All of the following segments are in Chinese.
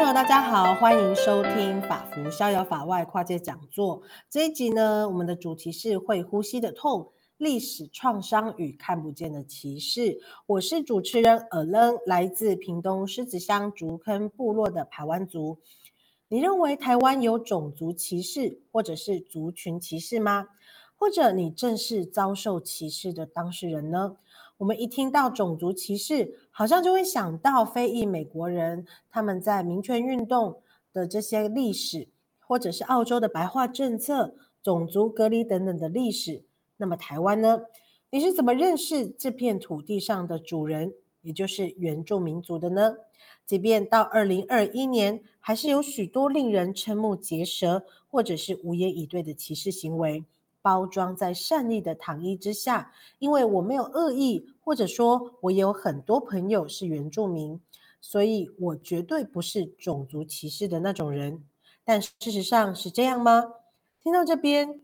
朋友大家好，欢迎收听法服逍遥法外跨界讲座。这一集呢，我们的主题是会呼吸的痛，历史创伤与看不见的歧视。我是主持人Alen，来自屏东狮子乡竹坑部落的排湾族。你认为台湾有种族歧视或者是族群歧视吗？或者你正是遭受歧视的当事人呢？我们一听到种族歧视，好像就会想到非裔美国人他们在民权运动的这些历史，或者是澳洲的白化政策、种族隔离等等的历史。那么台湾呢？你是怎么认识这片土地上的主人，也就是原住民族的呢？即便到2021年，还是有许多令人瞠目结舌或者是无言以对的歧视行为，包装在善意的糖衣之下。因为我没有恶意，或者说我也有很多朋友是原住民，所以我绝对不是种族歧视的那种人。但事实上是这样吗？听到这边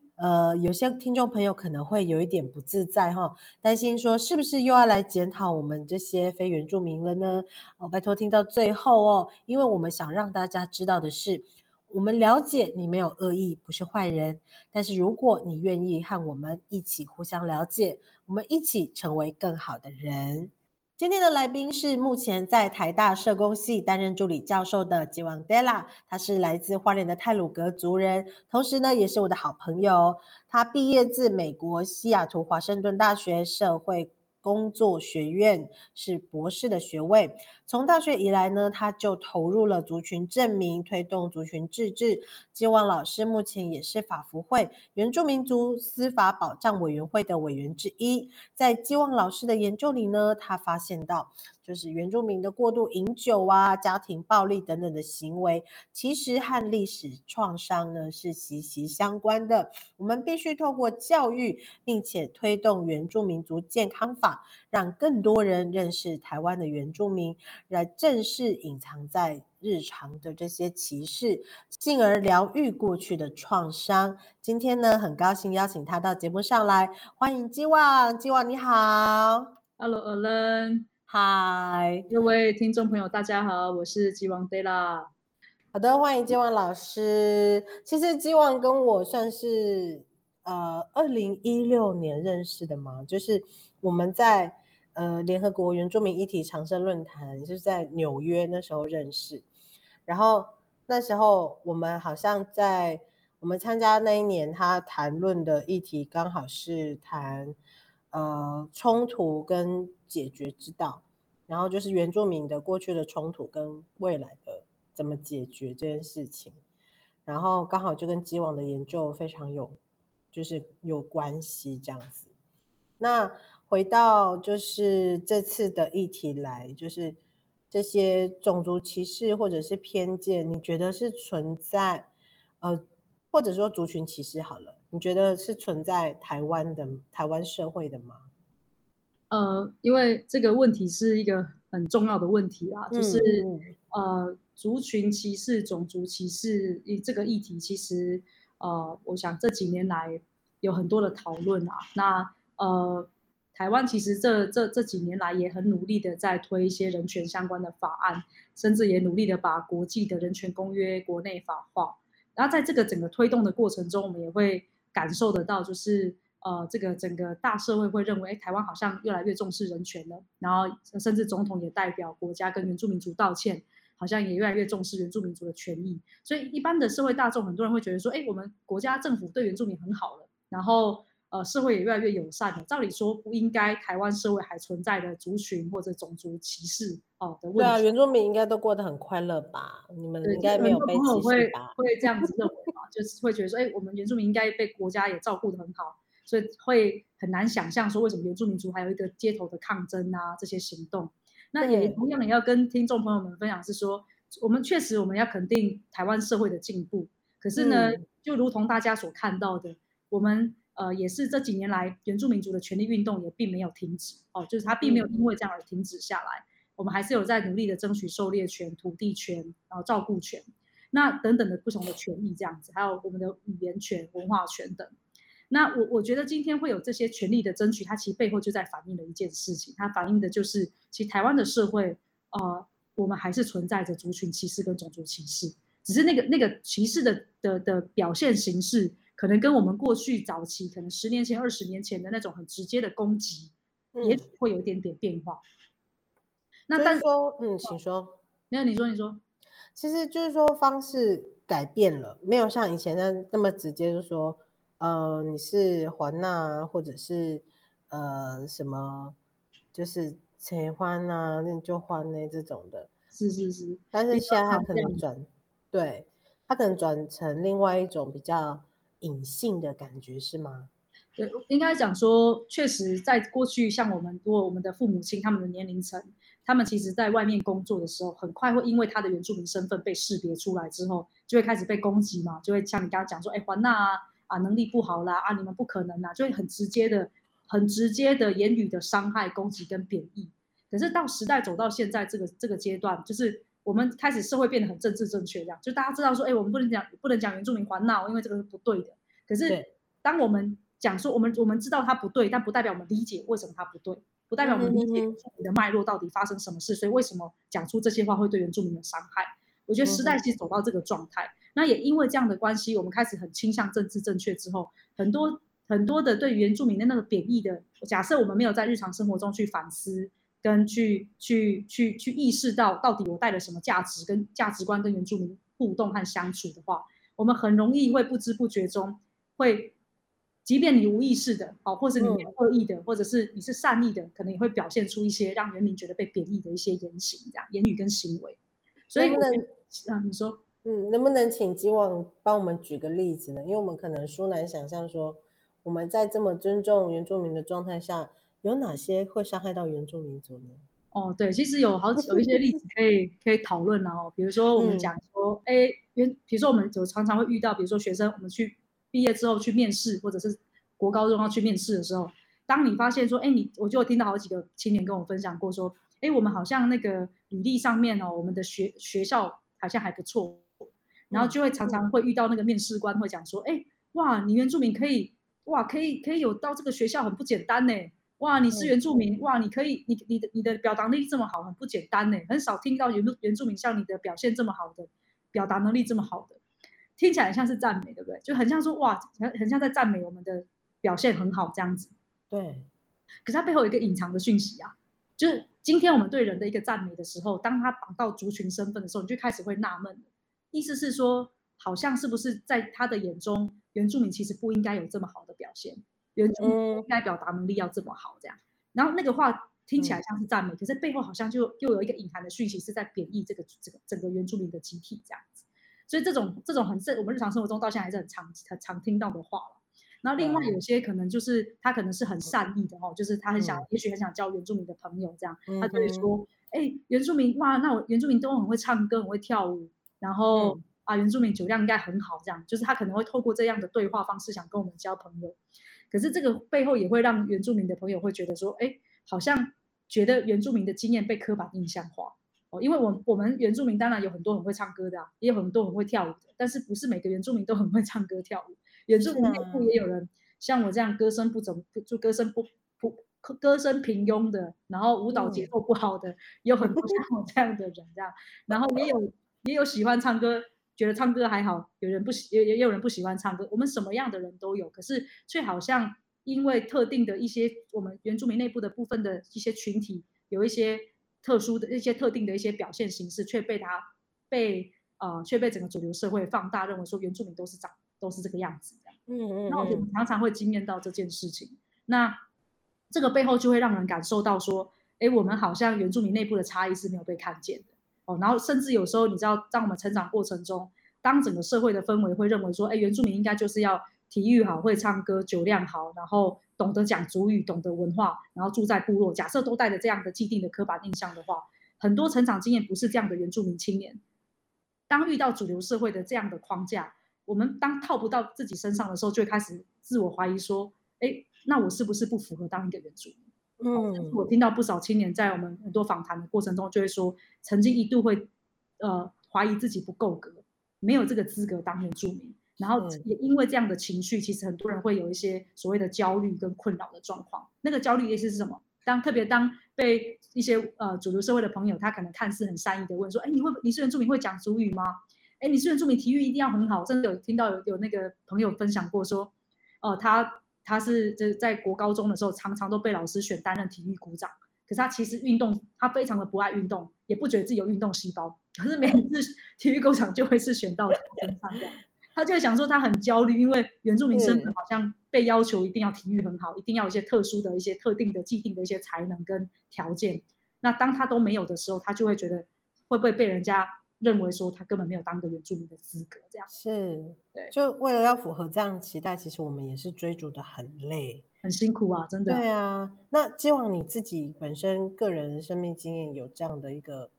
有些听众朋友可能会有一点不自在哈，担心说是不是又要来检讨我们这些非原住民了呢？拜托听到最后哦，因为我们想让大家知道的是，我们了解你没有恶意，不是坏人，但是如果你愿意和我们一起互相了解，我们一起成为更好的人。今天的来宾是目前在台大社工系担任助理教授的吉王 Della， 他是来自花莲的太鲁阁族人，同时呢也是我的好朋友。他毕业自美国西雅图华盛顿大学社会工作学院，是博士的学位。从大学以来呢，他就投入了族群正名，推动族群自治。吉王老师目前也是法服会原住民族司法保障委员会的委员之一。在吉王老师的研究里呢，他发现到就是原住民的过度饮酒啊、家庭暴力等等的行为，其实和历史创伤呢是息息相关的。我们必须透过教育，并且推动原住民族健康法，让更多人认识台湾的原住民，来正视隐藏在日常的这些歧视，进而疗愈过去的创伤。今天呢，很高兴邀请他到节目上来，欢迎吉王。吉王你好。 Hello Alen，嗨，各位听众朋友大家好，我是吉王 Della。 好的，欢迎吉王老师。其实吉王跟我算是2016年认识的嘛，就是我们在联合国原住民议题常设论坛，就是在纽约那时候认识。然后那时候我们好像在我们参加那一年，他谈论的议题刚好是谈冲突跟解决之道，然后就是原住民的过去的冲突跟未来的怎么解决这件事情，然后刚好就跟吉王的研究非常有关系这样子。那回到就是这次的议题来，就是这些种族歧视或者是偏见，你觉得是存在或者说族群歧视好了，你觉得是存在台湾社会的吗？因为这个问题是一个很重要的问题啊，就是族群歧视、种族歧视这个议题，其实我想这几年来有很多的讨论啊。那台湾其实这几年来也很努力的在推一些人权相关的法案，甚至也努力的把国际的人权公约国内法化。然后在这个整个推动的过程中，我们也会感受得到，就是这个整个大社会会认为，台湾好像越来越重视人权了，然后甚至总统也代表国家跟原住民族道歉，好像也越来越重视原住民族的权益。所以一般的社会大众，很多人会觉得说，我们国家政府对原住民很好了，然后社会也越来越友善了，照理说不应该台湾社会还存在的族群或者种族歧视的问题。对啊，原住民应该都过得很快乐吧？你们应该没有被歧视吧？会这样子认为嘛？就是会觉得说，我们原住民应该被国家也照顾得很好。所以会很难想象说，为什么原住民族还有一个街头的抗争啊，这些行动。那也同样也要跟听众朋友们分享是说，我们确实要肯定台湾社会的进步。可是呢，就如同大家所看到的，我们也是这几年来原住民族的权利运动也并没有停止就是它并没有因为这样而停止下来。我们还是有在努力的争取狩猎权、土地权，然后照顾权，那等等的不同的权益这样子，还有我们的语言权、文化权等。那我觉得今天会有这些权利的争取，它其实背后就在反映了一件事情，它反映的就是其实台湾的社会我们还是存在着族群歧视跟种族歧视，只是那个歧视的表现形式，可能跟我们过去早期可能10年前、20年前的那种很直接的攻击，也许会有一点点变化。那但是说，请说。没有，你说。其实就是说方式改变了，没有像以前那么直接，就说，你是环呐、啊，或者是什么，就是谁欢呐、啊，那你就欢呢、欸、这种的。是。但是现在他可能转成另外一种比较隐性的感觉，是吗？对，应该讲说，确实在过去，像我们如果我们的父母亲他们的年龄层，他们其实在外面工作的时候，很快会因为他的原住民身份被识别出来之后，就会开始被攻击嘛，就会像你刚刚讲说，哎，还那啊，能力不好啦，啊，你们不可能啦，就会很直接的言语的伤害、攻击跟贬义。可是到时代走到现在这个阶段，就是我们开始社会变得很政治正确，这样就大家知道说，哎，我们不能讲原住民还那，因为这个是不对的。可是当我们讲说我们知道它不对，但不代表我们理解为什么它不对，不代表我们理解你的脉络到底发生什么事，所以为什么讲出这些话会对原住民的伤害。我觉得时代其实走到这个状态，那也因为这样的关系，我们开始很倾向政治正确之后，很多的对原住民的那个贬义的，假设我们没有在日常生活中去反思跟去意识到到底我带了什么价值跟价值观跟原住民互动和相处的话，我们很容易会不知不觉中会，即便你无意识的，或者你恶意的，或者是你是善意的，可能也会表现出一些让人民觉得被贬义的一些言行，这样言语跟行为。所以你说，能不能请基旺帮我们举个例子呢？因为我们可能殊难想象说，我们在这么尊重原住民的状态下，有哪些会伤害到原住民族呢？哦，对，其实有一些例子可以讨论啊，比如说我们讲说，比如说我们有常常会遇到，比如说学生，我们去毕业之后去面试，或者是国高中要去面试的时候，当你发现说，我就听到好几个青年跟我分享过说，我们好像那个履历上面哦，我们的学校好像还不错，然后就会常常会遇到那个面试官会讲说，哇，你原住民可以，哇，可以有到这个学校很不简单呢，哇，你是原住民，哇，你可以，你的表达力这么好，很不简单呢，很少听到原住民像你的表现这么好的，表达能力这么好的。听起来很像是赞美，对不对？就很像说，哇，很像在赞美我们的表现很好这样子。对。可是它背后有一个隐藏的讯息啊，就是今天我们对人的一个赞美的时候，当它绑到族群身份的时候，你就开始会纳闷了。意思是说，好像是不是在他的眼中，原住民其实不应该有这么好的表现，原住民应该表达能力要这么好这样。然后那个话听起来像是赞美，可是背后好像就又有一个隐含的讯息是在贬义这个整个原住民的集体这样子。所以这种我们日常生活中到现在还是很常听到的话了。然后另外有些可能就是他可能是很善意的，就是他也许很想交原住民的朋友这样，他就会说，原住民哇，那我原住民都很会唱歌，很会跳舞，然后原住民酒量应该很好这样，就是他可能会透过这样的对话方式想跟我们交朋友。可是这个背后也会让原住民的朋友会觉得说，好像觉得原住民的经验被刻板印象化。因为我们原住民当然有很多很会唱歌的，也有很多很会跳舞的，但是不是每个原住民都很会唱歌跳舞。原住民内部也有人像我这样歌声不怎么，就歌声平庸的，然后舞蹈节奏不好的，有很多像我这样的人这样。然后也有喜欢唱歌，觉得唱歌还好，也有人不喜欢唱歌。我们什么样的人都有，可是却好像因为特定的一些我们原住民内部的部分的一些群体，有一些特殊的一些特定的一些表现形式，却被整个主流社会放大，认为说原住民都是这个样子这样。那我们常常会经验到这件事情。那这个背后就会让人感受到说，我们好像原住民内部的差异是没有被看见的。然后甚至有时候你知道，在我们成长过程中，当整个社会的氛围会认为说，原住民应该就是要体育好，会唱歌，酒量好，然后懂得讲族语，懂得文化，然后住在部落，假设都带着这样的既定的刻板印象的话，很多成长经验不是这样的原住民青年，当遇到主流社会的这样的框架，我们当套不到自己身上的时候，就会开始自我怀疑说，那我是不是不符合当一个原住民？我听到不少青年在我们很多访谈的过程中就会说，曾经一度会怀疑自己不够格，没有这个资格当原住民。然后也因为这样的情绪，其实很多人会有一些所谓的焦虑跟困扰的状况。那个焦虑意思是什么？特别当被一些主流社会的朋友，他可能看似很善意的问说，哎，你是原住民会讲族语吗？哎，你是原住民体育一定要很好。真的有听到有那个朋友分享过说，他是在国高中的时候，常常都被老师选担任体育股长。可是他其实运动，他非常的不爱运动，也不觉得自己有运动细胞。可是每次体育股长就会是选到身上的，他就想说他很焦虑，因为原住民身份好像被要求一定要体育很好，一定要有一些特殊的一些特定的既定的一些才能跟条件。那当他都没有的时候，他就会觉得会不会被人家认为说他根本没有当个原住民的资格，这样是对。就为了要符合这样的期待，其实我们也是追逐的很累，很辛苦啊，真的。对啊，那基王你自己本身个人生命经验有这样的一个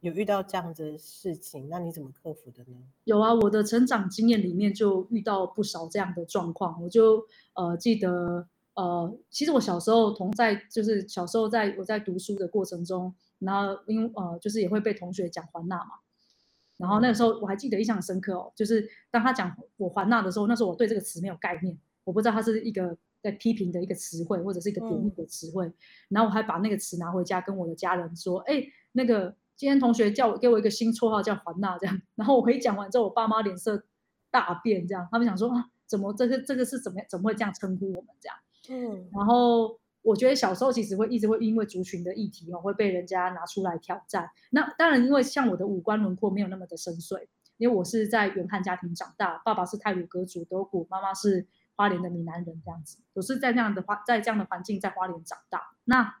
有遇到这样的事情，那你怎么克服的呢？有啊，我的成长经验里面就遇到不少这样的状况。我就记得其实我小时候就是小时候我在读书的过程中。然后因为就是也会被同学讲环纳嘛，然后那个时候我还记得印象深刻哦，就是当他讲我环纳的时候，那时候我对这个词没有概念，我不知道它是一个在批评的一个词汇或者是一个贬义的词汇，然后我还把那个词拿回家跟我的家人说，哎，那个今天同学给我一个新绰号叫环纳这样，然后我一讲完之后，我爸妈脸色大变这样，他们想说怎么这个是怎么会这样称呼我们这样，然后。我觉得小时候其实一直会因为族群的议题会被人家拿出来挑战。那当然，因为像我的五官轮廓没有那么的深邃，因为我是在原汉家庭长大，爸爸是太鲁阁族德古，妈妈是花莲的闽南人，这样子，我是在这样的环境在花莲长大。那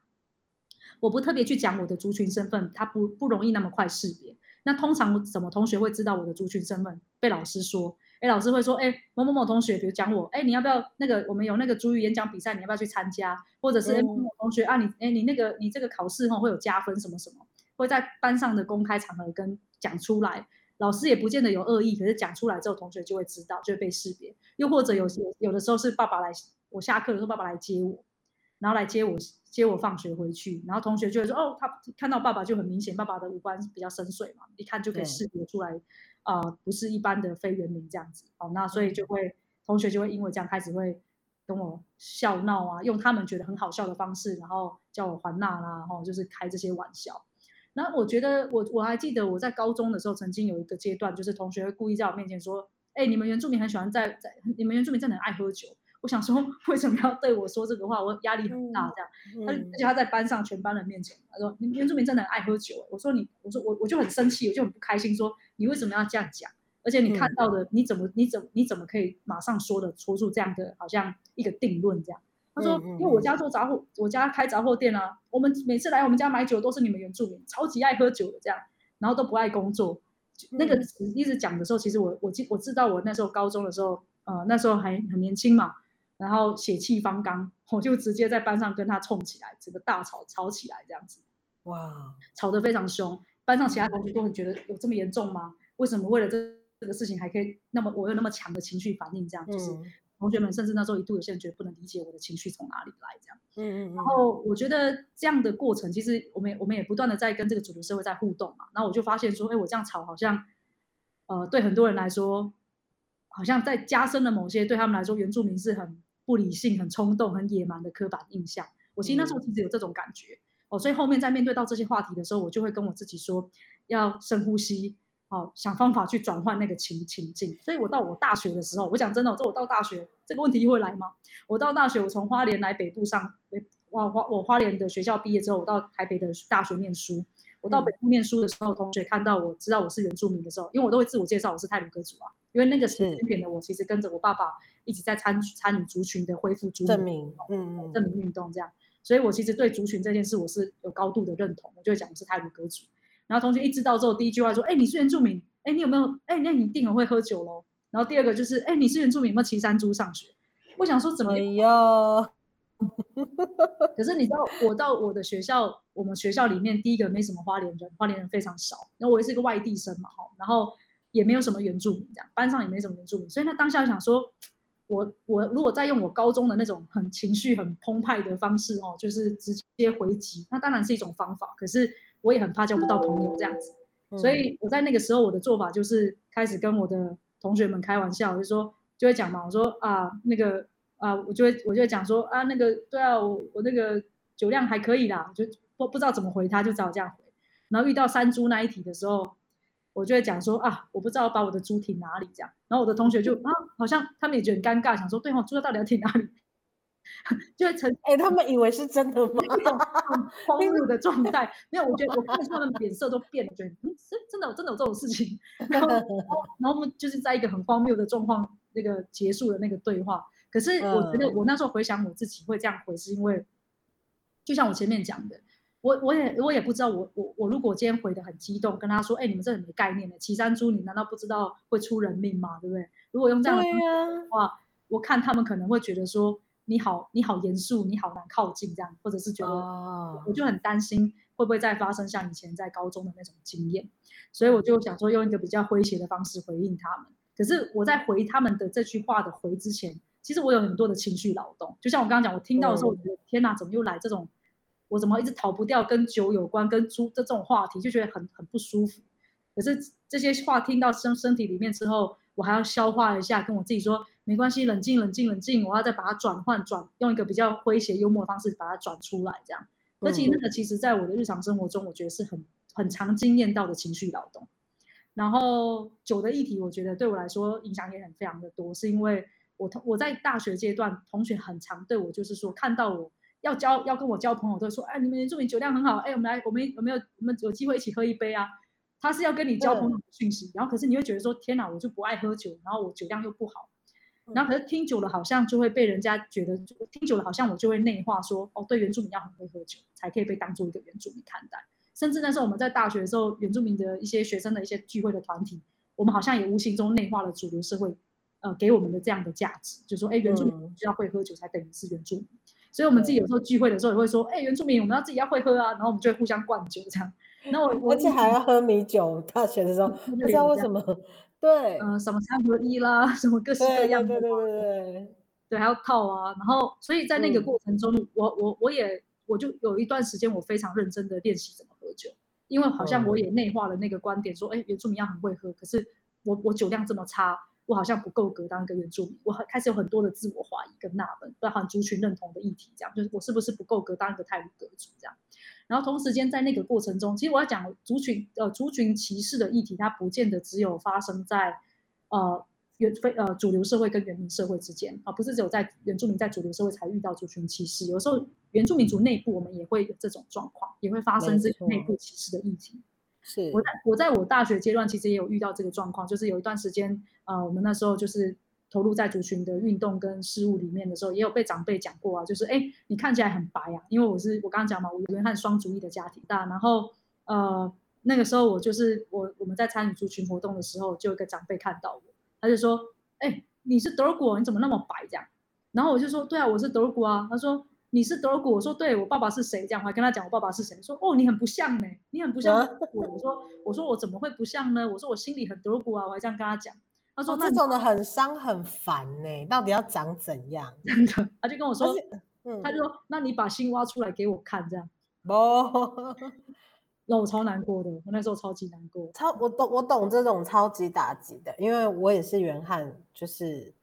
我不特别去讲我的族群身份，它不容易那么快识别。那通常什么同学会知道我的族群身份？被老师说。哎，老师会说，哎，某某某同学，比如讲我，哎，你要不要那个我们有那个族语演讲比赛，你要不要去参加？或者是某某同学啊，你这个考试会有加分什么什么，会在班上的公开场合跟讲出来，老师也不见得有恶意，可是讲出来之后，同学就会知道，就会被识别。又或者有的时候是爸爸来，我下课的时候爸爸来接我，然后来接我放学回去，然后同学就会说，哦，他看到爸爸就很明显，爸爸的五官比较深邃嘛，一看就可以识别出来。不是一般的非原民这样子，那所以同学就会因为这样开始会跟我笑闹啊，用他们觉得很好笑的方式，然后叫我还纳啦，就是开这些玩笑。那我觉得我还记得我在高中的时候，曾经有一个阶段，就是同学会故意在我面前说：“哎，你们原住民很喜欢你们原住民真的很爱喝酒。”我想说，为什么要对我说这个话？我压力很大，这样。而且他在班上全班人面前，他说：“你原住民真的很爱喝酒。”我就很生气，我就很不开心，说你为什么要这样讲？而且你看到的，你怎么可以马上说出这样的好像一个定论这样？他说：“因为我家开杂货店啊，我们每次来我们家买酒都是你们原住民，超级爱喝酒的这样，然后都不爱工作。”那个一直讲的时候，其实我知道我那时候高中的时候，那时候还很年轻嘛。然后血气方刚，我就直接在班上跟他冲起来，整个大吵起来这样子，哇，吵得非常凶。班上其他同学都很觉得有这么严重吗？为什么为了这个事情还可以我有那么强的情绪反应？这样就是同学们甚至那时候一度有些人觉得不能理解我的情绪从哪里来这样。然后我觉得这样的过程，其实我们也不断的在跟这个主流社会在互动嘛。然后我就发现说，哎，我这样吵好像，对很多人来说，好像在加深了某些对他们来说原住民是很不理性、很冲动、很野蛮的刻板印象。我其实那时候其实有这种感觉，所以后面在面对到这些话题的时候，我就会跟我自己说，要深呼吸，想方法去转换那个情境。所以我到我大学的时候，我讲真的，我到大学这个问题会来吗？我到大学，我从花莲来北部上，我花莲的学校毕业之后，我到台北的大学念书。我到北部念书的时候，同学看到我知道我是原住民的时候，因为我都会自我介绍我是太鲁阁族啊，因为那个时间点的我其实跟着我爸爸一直在参与族群的恢复证明运动这样，所以我其实对族群这件事我是有高度的认同，我就会讲我是太鲁阁族。然后同学一知道之后，第一句话说：“哎，你是原住民？哎，你有没有？哎，那你一定很会喝酒喽。”然后第二个就是：“哎，你是原住民有没有骑山猪上学？”我想说怎么样？可是你知道，我到我的学校，我们学校里面第一个没什么花莲人非常少。那我也是个外地生嘛，然后也没有什么原住民这样，班上也没什么原住民，所以他当下想说，我如果再用我高中的那种很情绪很澎湃的方式就是直接回击，那当然是一种方法，可是我也很怕交不到朋友这样子，所以我在那个时候我的做法就是开始跟我的同学们开玩笑，就会讲嘛，我说啊那个。我就会讲说啊，那个对啊，我那个酒量还可以啦，我就不知道怎么回他，就只好这样回。然后遇到山猪那一题的时候，我就会讲说啊，我不知道把我的猪停哪里这样。然后我的同学就啊，好像他们也觉得很尴尬，想说对哦，猪到底要停哪里？就会成哎、欸，他们以为是真的吗？荒谬的状态。没有，我觉得我看他们脸色都变了，觉得真的有这种事情。然后我们就是在一个很荒谬的状况，那个结束了那个对话。可是我觉得我那时候回想我自己会这样回，是因为就像我前面讲的，我也不知道我如果今天回的很激动，跟他说，哎、欸，你们真的没概念的，骑山猪，你难道不知道会出人命吗？对不对？如果用这样的方式的话、啊，我看他们可能会觉得说，你好严肃，你好难靠近这样，或者是觉得、哦、我就很担心会不会再发生像以前在高中的那种经验，所以我就想说用一个比较诙谐的方式回应他们。可是我在回他们的这句话的回之前，其实我有很多的情绪劳动，就像我刚刚讲，我听到的时候，我觉得天哪，怎么又来这种？我怎么一直逃不掉跟酒有关、跟猪这种话题，就觉得很不舒服。可是这些话听到身体里面之后，我还要消化一下，跟我自己说没关系，冷静、冷静、冷静，我要再把它转换，用一个比较诙谐幽默的方式把它转出来，这样。而且那个其实在我的日常生活中，我觉得是很常经验到的情绪劳动。然后酒的议题，我觉得对我来说影响也很非常的多，是因为我在大学阶段，同学很常对我就是说，看到我要跟我交朋友，都说哎，你们原住民酒量很好，哎，我们有机会一起喝一杯啊？他是要跟你交朋友的讯息，然后可是你会觉得说，天哪，我就不爱喝酒，然后我酒量又不好，然后可是听久了好像就会被人家觉得，听久了好像我就会内化说，哦，对，原住民要很会喝酒才可以被当做一个原住民看待。甚至那时候我们在大学的时候，原住民的一些学生的一些聚会的团体，我们好像也无形中内化了主流社会给我们的这样的价值，就说哎，原住民就要会喝酒才等于是原住民。所以我们自己有时候聚会的时候也会说，哎、欸，原住民我们要自己要会喝啊，然后我们就会互相灌酒这样。那我而且还要喝米酒，大学的时候不知道为什么，对，什么三合一啦，什么各式各样的，对，还要套啊。然后所以在那个过程中，我就有一段时间我非常认真的练习怎么喝酒，因为好像我也内化了那个观点，说，哎、欸，原住民要很会喝，可是我酒量这么差。我好像不够格当一个原住民，我开始有很多的自我怀疑跟纳闷，包含族群认同的议题，这样就是我是不是不够格当一个太鲁阁族这样。然后同时间在那个过程中，其实我要讲族群歧视的议题，它不见得只有发生在主流社会跟原民社会之间啊，不是只有在原住民在主流社会才遇到族群歧视，有时候原住民族内部我们也会有这种状况，也会发生这个内部歧视的议题。是我在我大学阶段其实也有遇到这个状况，就是有一段时间，我们那时候就是投入在族群的运动跟事务里面的时候，也有被长辈讲过啊，就是哎、欸，你看起来很白啊，因为我刚刚讲嘛，我原汉双族裔的家庭大，然后那个时候我们在参与族群活动的时候，就有一个长辈看到我，他就说，哎、欸，你是德国，你怎么那么白这样？然后我就说，对啊，我是德国啊。他说。你是德国，我说对，我爸爸是谁？这样我还跟他讲我爸爸是谁，说哦，你很不像呢、欸，你很不像我。我说我怎么会不像呢？我说我心里很德国啊，我还这样跟他讲。他说、哦、这种的很伤很烦呢、欸，到底要长怎样？真的，他就跟我说，他就说那你把心挖出来给我看这样。哦，那我超难过的，我那时候超级难过。我懂这种超级打击的，因为我也是原汉，就是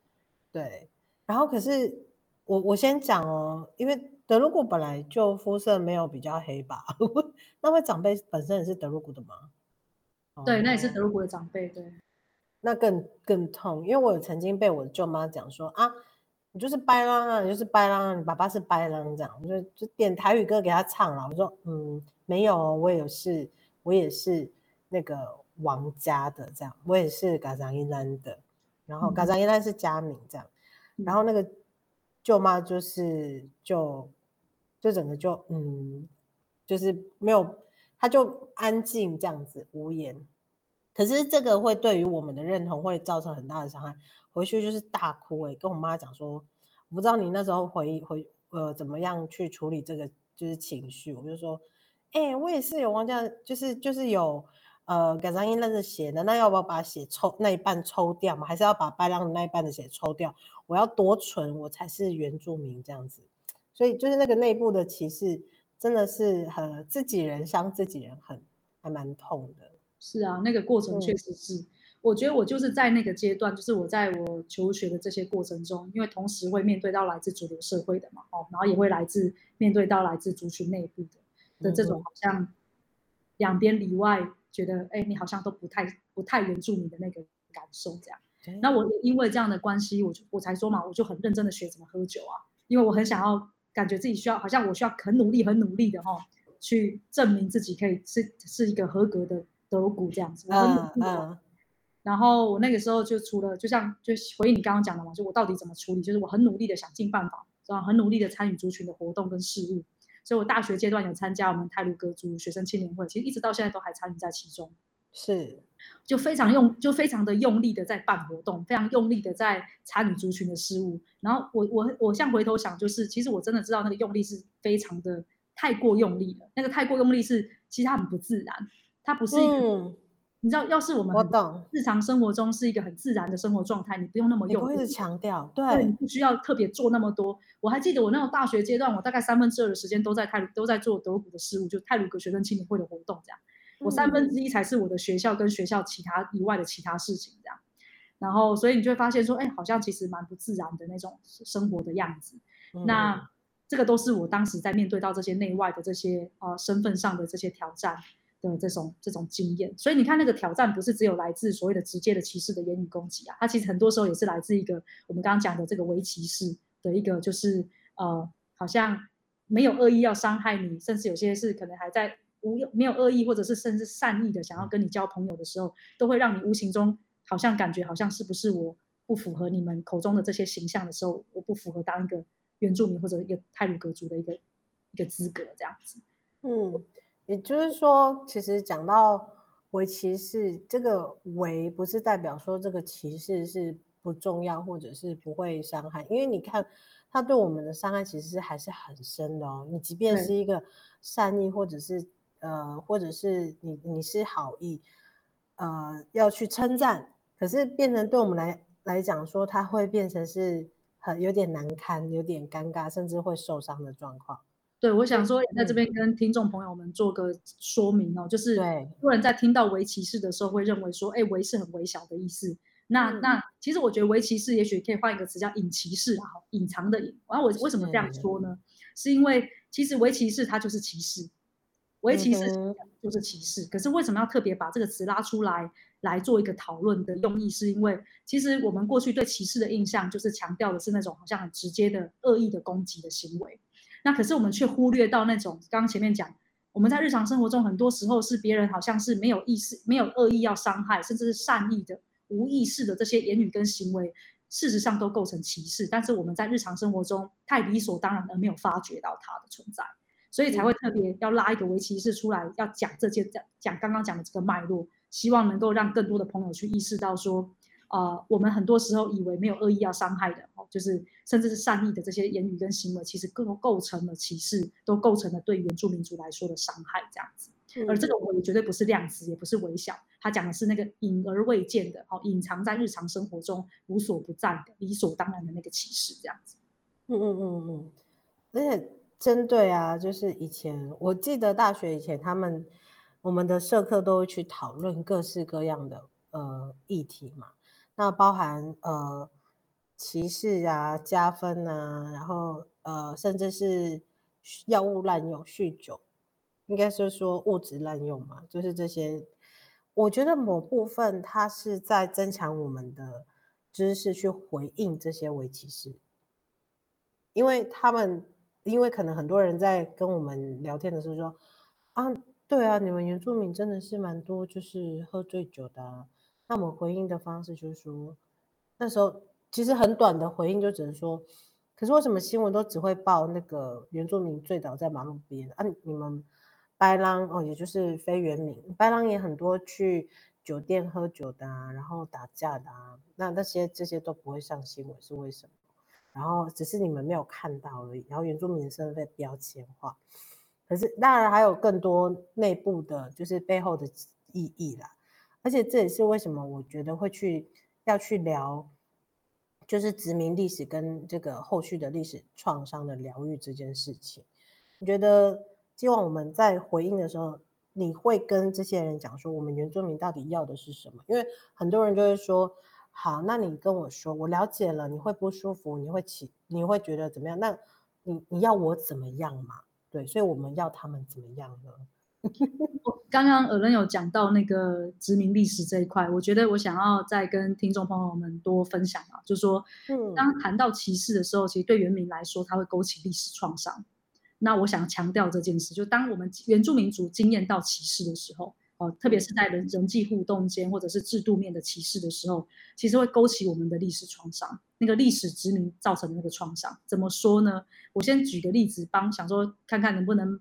对，然后可是。我先讲哦，因为德鲁固本来就肤色没有比较黑吧，那位长辈本身也是德鲁固的吗？对，那也是德鲁固的长辈，对。那更痛，因为我曾经被我的舅妈讲说啊，你就是白浪啊，你就是白浪、啊，你爸爸是白浪这样，就点台语歌给他唱了。我说没有、哦，我也是那个王家的这样，我也是嘎桑伊兰的，然后嘎桑伊兰是家名这样，然后那个。舅妈就是就整个就就是没有，她就安静这样子无言。可是这个会对于我们的认同会造成很大的伤害。回去就是大哭哎、欸，跟我妈讲说，我不知道你那时候怎么样去处理这个就是情绪。我就说，哎、欸，我也是有王家，就是有改章音认的血的，那要不要把血那一半抽掉吗？还是要把白浪那一半的血抽掉？我要多纯，我才是原住民这样子，所以就是那个内部的歧视，真的是很自己人伤自己人很，还蛮痛的。是啊，那个过程确实是。我觉得我就是在那个阶段，就是我在我求学的这些过程中，因为同时会面对到来自主流社会的嘛，哦，然后也会面对到来自族群内部的这种好像两边里外，觉得哎，你好像都不太原住民的那个感受这样。那我因为这样的关系，我才说嘛，我就很认真的学怎么喝酒啊，因为我很想要感觉自己需要，好像我需要很努力的哦，去证明自己可以是一个合格的德骨这样子。然后我那个时候就除了就回应你刚刚讲的嘛，就我到底怎么处理，就是我很努力的想尽办法，然后很努力的参与族群的活动跟事务。所以我大学阶段有参加我们太鲁阁族学生青年会，其实一直到现在都还参与在其中，是就非常的用力的在办活动，非常用力的在参与族群的事务。然后我像回头想，就是其实我真的知道那个用力是非常的太过用力了，那个太过用力是其实它很不自然，它不是一个。你知道，要是我们日常生活中是一个很自然的生活状态，你不用那么用力，你不会强调，对，你不需要特别做那么多。我还记得我那种大学阶段，我大概2/3的时间都在做德鲁阁的事务，就泰鲁阁学生青年会的活动这样。我1/3才是我的学校跟学校其他以外的其他事情这样。然后，所以你就会发现说，哎，好像其实蛮不自然的那种生活的样子。那这个都是我当时在面对到这些内外的这些身份上的这些挑战的这种经验。所以你看，那个挑战不是只有来自所谓的直接的歧视的言语攻击啊，它其实很多时候也是来自一个我们刚刚讲的这个微歧视的一个，就是好像没有恶意要伤害你，甚至有些是可能还在没有恶意或者是甚至善意的想要跟你交朋友的时候，都会让你无形中好像感觉好像是不是我不符合你们口中的这些形象的时候，我不符合当一个原住民或者一个太鲁阁族的一个资格这样子。也就是说，其实讲到微歧视，这个微不是代表说这个歧视是不重要或者是不会伤害，因为你看它对我们的伤害其实还是很深的哦。你即便是一个善意，或者是你是好意，要去称赞，可是变成对我们来讲说，它会变成是很有点难堪，有点尴尬，甚至会受伤的状况。对，我想说也在这边跟听众朋友们做个说明哦，就是很多人在听到微歧视的时候会认为说，哎，微是很微小的意思。那其实我觉得微歧视也许可以换一个词叫隐歧视啊，隐藏的隐。然后我为什么这样说呢？是因为其实微歧视它就是歧视，微歧视就是歧视。可是为什么要特别把这个词拉出来做一个讨论的用意？是因为其实我们过去对歧视的印象就是强调的是那种好像很直接的恶意的攻击的行为。那可是我们却忽略到那种刚刚前面讲，我们在日常生活中很多时候是别人好像是没有意识、没有恶意要伤害，甚至是善意的、无意识的这些言语跟行为，事实上都构成歧视。但是我们在日常生活中太理所当然而没有发觉到它的存在，所以才会特别要拉一个微歧视出来，要讲这些讲刚刚讲的这个脉络，希望能够让更多的朋友去意识到说，我们很多时候以为没有恶意要伤害的，就是甚至是善意的这些言语跟行为，其实都构成了歧视，都构成了对原住民族来说的伤害这样子。而这个我也绝对不是量词，也不是微小，他讲的是那个隐而未见的，隐藏在日常生活中无所不在的理所当然的那个歧视这样子。而且针对就是以前我记得大学以前我们的社课都会去讨论各式各样的议题嘛，那包含歧视啊、加分啊，然后甚至是药物滥用、酗酒，应该是说物质滥用嘛，就是这些。我觉得某部分它是在增强我们的知识去回应这些微歧视，因为可能很多人在跟我们聊天的时候说啊，对啊，你们原住民真的是蛮多就是喝醉酒的啊。那我们回应的方式就是说，那时候其实很短的回应就只是说，可是为什么新闻都只会报那个原住民醉倒在马路边啊？你们白浪也就是非原民，白浪也很多去酒店喝酒的啊，然后打架的啊，这些都不会上新闻是为什么？然后只是你们没有看到而已。然后原住民的身份被标签化，可是当然还有更多内部的，就是背后的意义啦。而且这也是为什么我觉得要去聊，就是殖民历史跟这个后续的历史创伤的疗愈这件事情。我觉得，希望我们在回应的时候，你会跟这些人讲说我们原住民到底要的是什么？因为很多人就会说，好，那你跟我说，我了解了，你会不舒服，你会觉得怎么样？那你要我怎么样嘛？对，所以我们要他们怎么样呢？刚刚Ellen有讲到那个殖民历史这一块，我觉得我想要再跟听众朋友们多分享啊，就是说，当谈到歧视的时候，其实对原民来说，它会勾起历史创伤。那我想强调这件事，就当我们原住民族经验到歧视的时候，特别是在人际互动间或者是制度面的歧视的时候，其实会勾起我们的历史创伤，那个历史殖民造成的那个创伤。怎么说呢？我先举个例子，想说看看能不能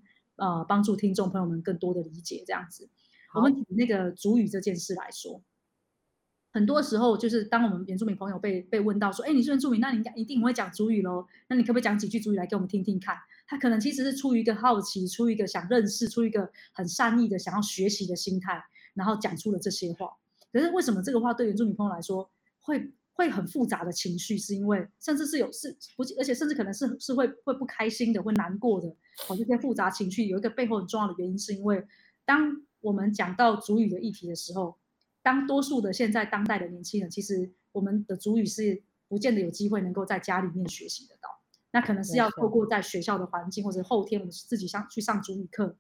帮助听众朋友们更多的理解这样子。我们以那个族语这件事来说，很多时候就是当我们原住民朋友 被问到说，哎，你是原住民，那你一定会讲族语咯，那你可不可以讲几句族语来给我们听听看？他可能其实是出于一个好奇，出于一个想认识，出于一个很善意的想要学习的心态，然后讲出了这些话。可是为什么这个话对原住民朋友来说会很复杂的情绪？是因为甚至是而且甚至可能是 会不开心的，会难过的。这些复杂情绪有一个背后很重要的原因，是因为当我们讲到族语的议题的时候，当多数的现在当代的年轻人，其实我们的族语是不见得有机会能够在家里面学习得到，那可能是要透过在学校的环境，或者后天我们自己去上族语课，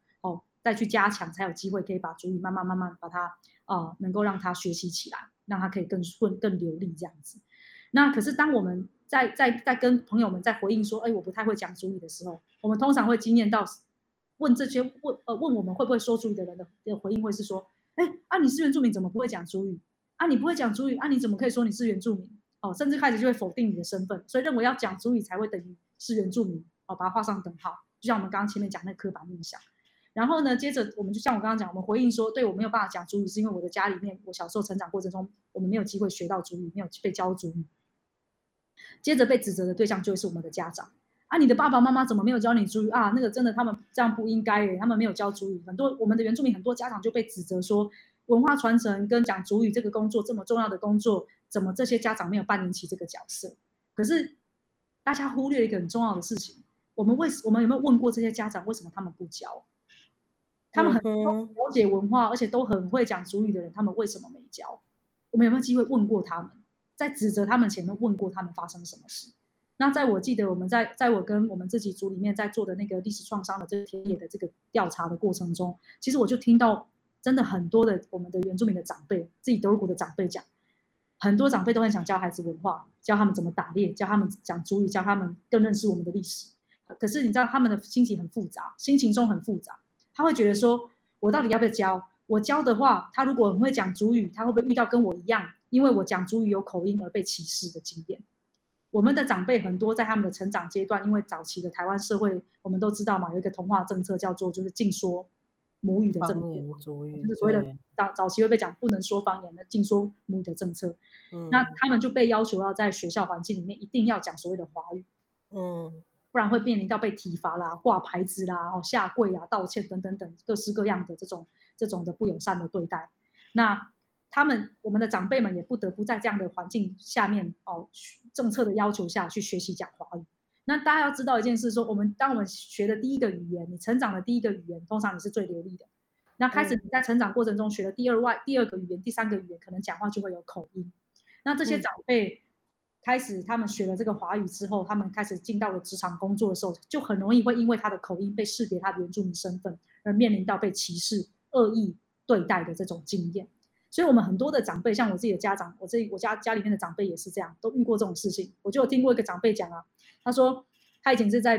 再去加强，才有机会可以把族语慢慢把它能够让它学习起来，让它可以更流利这样子。那可是当我们在跟朋友们在回应说，哎，我不太会讲族语的时候，我们通常会经验到问我们会不会说族语的人的回应会是说，哎，你是原住民怎么不会讲族语？你不会讲族语，你怎么可以说你是原住民？甚至开始就会否定你的身份，所以认为要讲族语才会等于是原住民，把它画上等号。就像我们刚刚前面讲那刻板印象。然后呢，接着我们就像我刚刚讲，我们回应说，对，我没有办法讲族语，是因为我的家里面，我小时候成长过程中，我们没有机会学到族语，没有被教族语。接着被指责的对象就会是我们的家长。你的爸爸妈妈怎么没有教你族语啊？那个真的他们这样不应该耶，他们没有教族语。很多我们的原住民很多家长就被指责说，文化传承跟讲族语这个工作这么重要的工作，怎么这些家长没有扮演起这个角色？可是大家忽略了一个很重要的事情，我们有没有问过这些家长为什么他们不教？他们很了解文化，而且都很会讲族语的人，他们为什么没教？我们有没有机会问过他们？在指责他们前面问过他们发生什么事？那在我记得我们在我跟我们自己组里面在做的那个历史创伤的这个田野的这个调查的过程中，其实我就听到真的很多的我们的原住民的长辈，自己德鲁古的长辈讲，很多长辈都很想教孩子文化，教他们怎么打猎，教他们讲族语，教他们更认识我们的历史。可是你知道他们的心情很复杂，心情中很复杂，他会觉得说，我到底要不要教？我教的话，他如果很会讲族语，他会不会遇到跟我一样，因为我讲族语有口音而被歧视的经验？我们的长辈很多在他们的成长阶段，因为早期的台湾社会，我们都知道嘛，有一个同化政策叫做就是禁说母语的政策，就是所谓的早期会被讲不能说方言的禁说母语的政策。那他们就被要求要在学校环境里面一定要讲所谓的华语，不然会面临到被体罚啦、挂牌子啦、下跪啦、道歉等等等各式各样的这种的不友善的对待。那我们的长辈们也不得不在这样的环境下面，政策的要求下去学习讲华语。那大家要知道一件事，说当我们学的第一个语言，你成长的第一个语言，通常你是最流利的。那开始你在成长过程中学的第二个语言、第三个语言，可能讲话就会有口音。那这些长辈开始他们学了这个华语之后，他们开始进到了职场工作的时候，就很容易会因为他的口音被识别他的原住民身份，而面临到被歧视、恶意对待的这种经验。所以我们很多的长辈，像我自己的家长，我家里面的长辈也是这样，都遇过这种事情。我就有听过一个长辈讲啊，他说他以前是在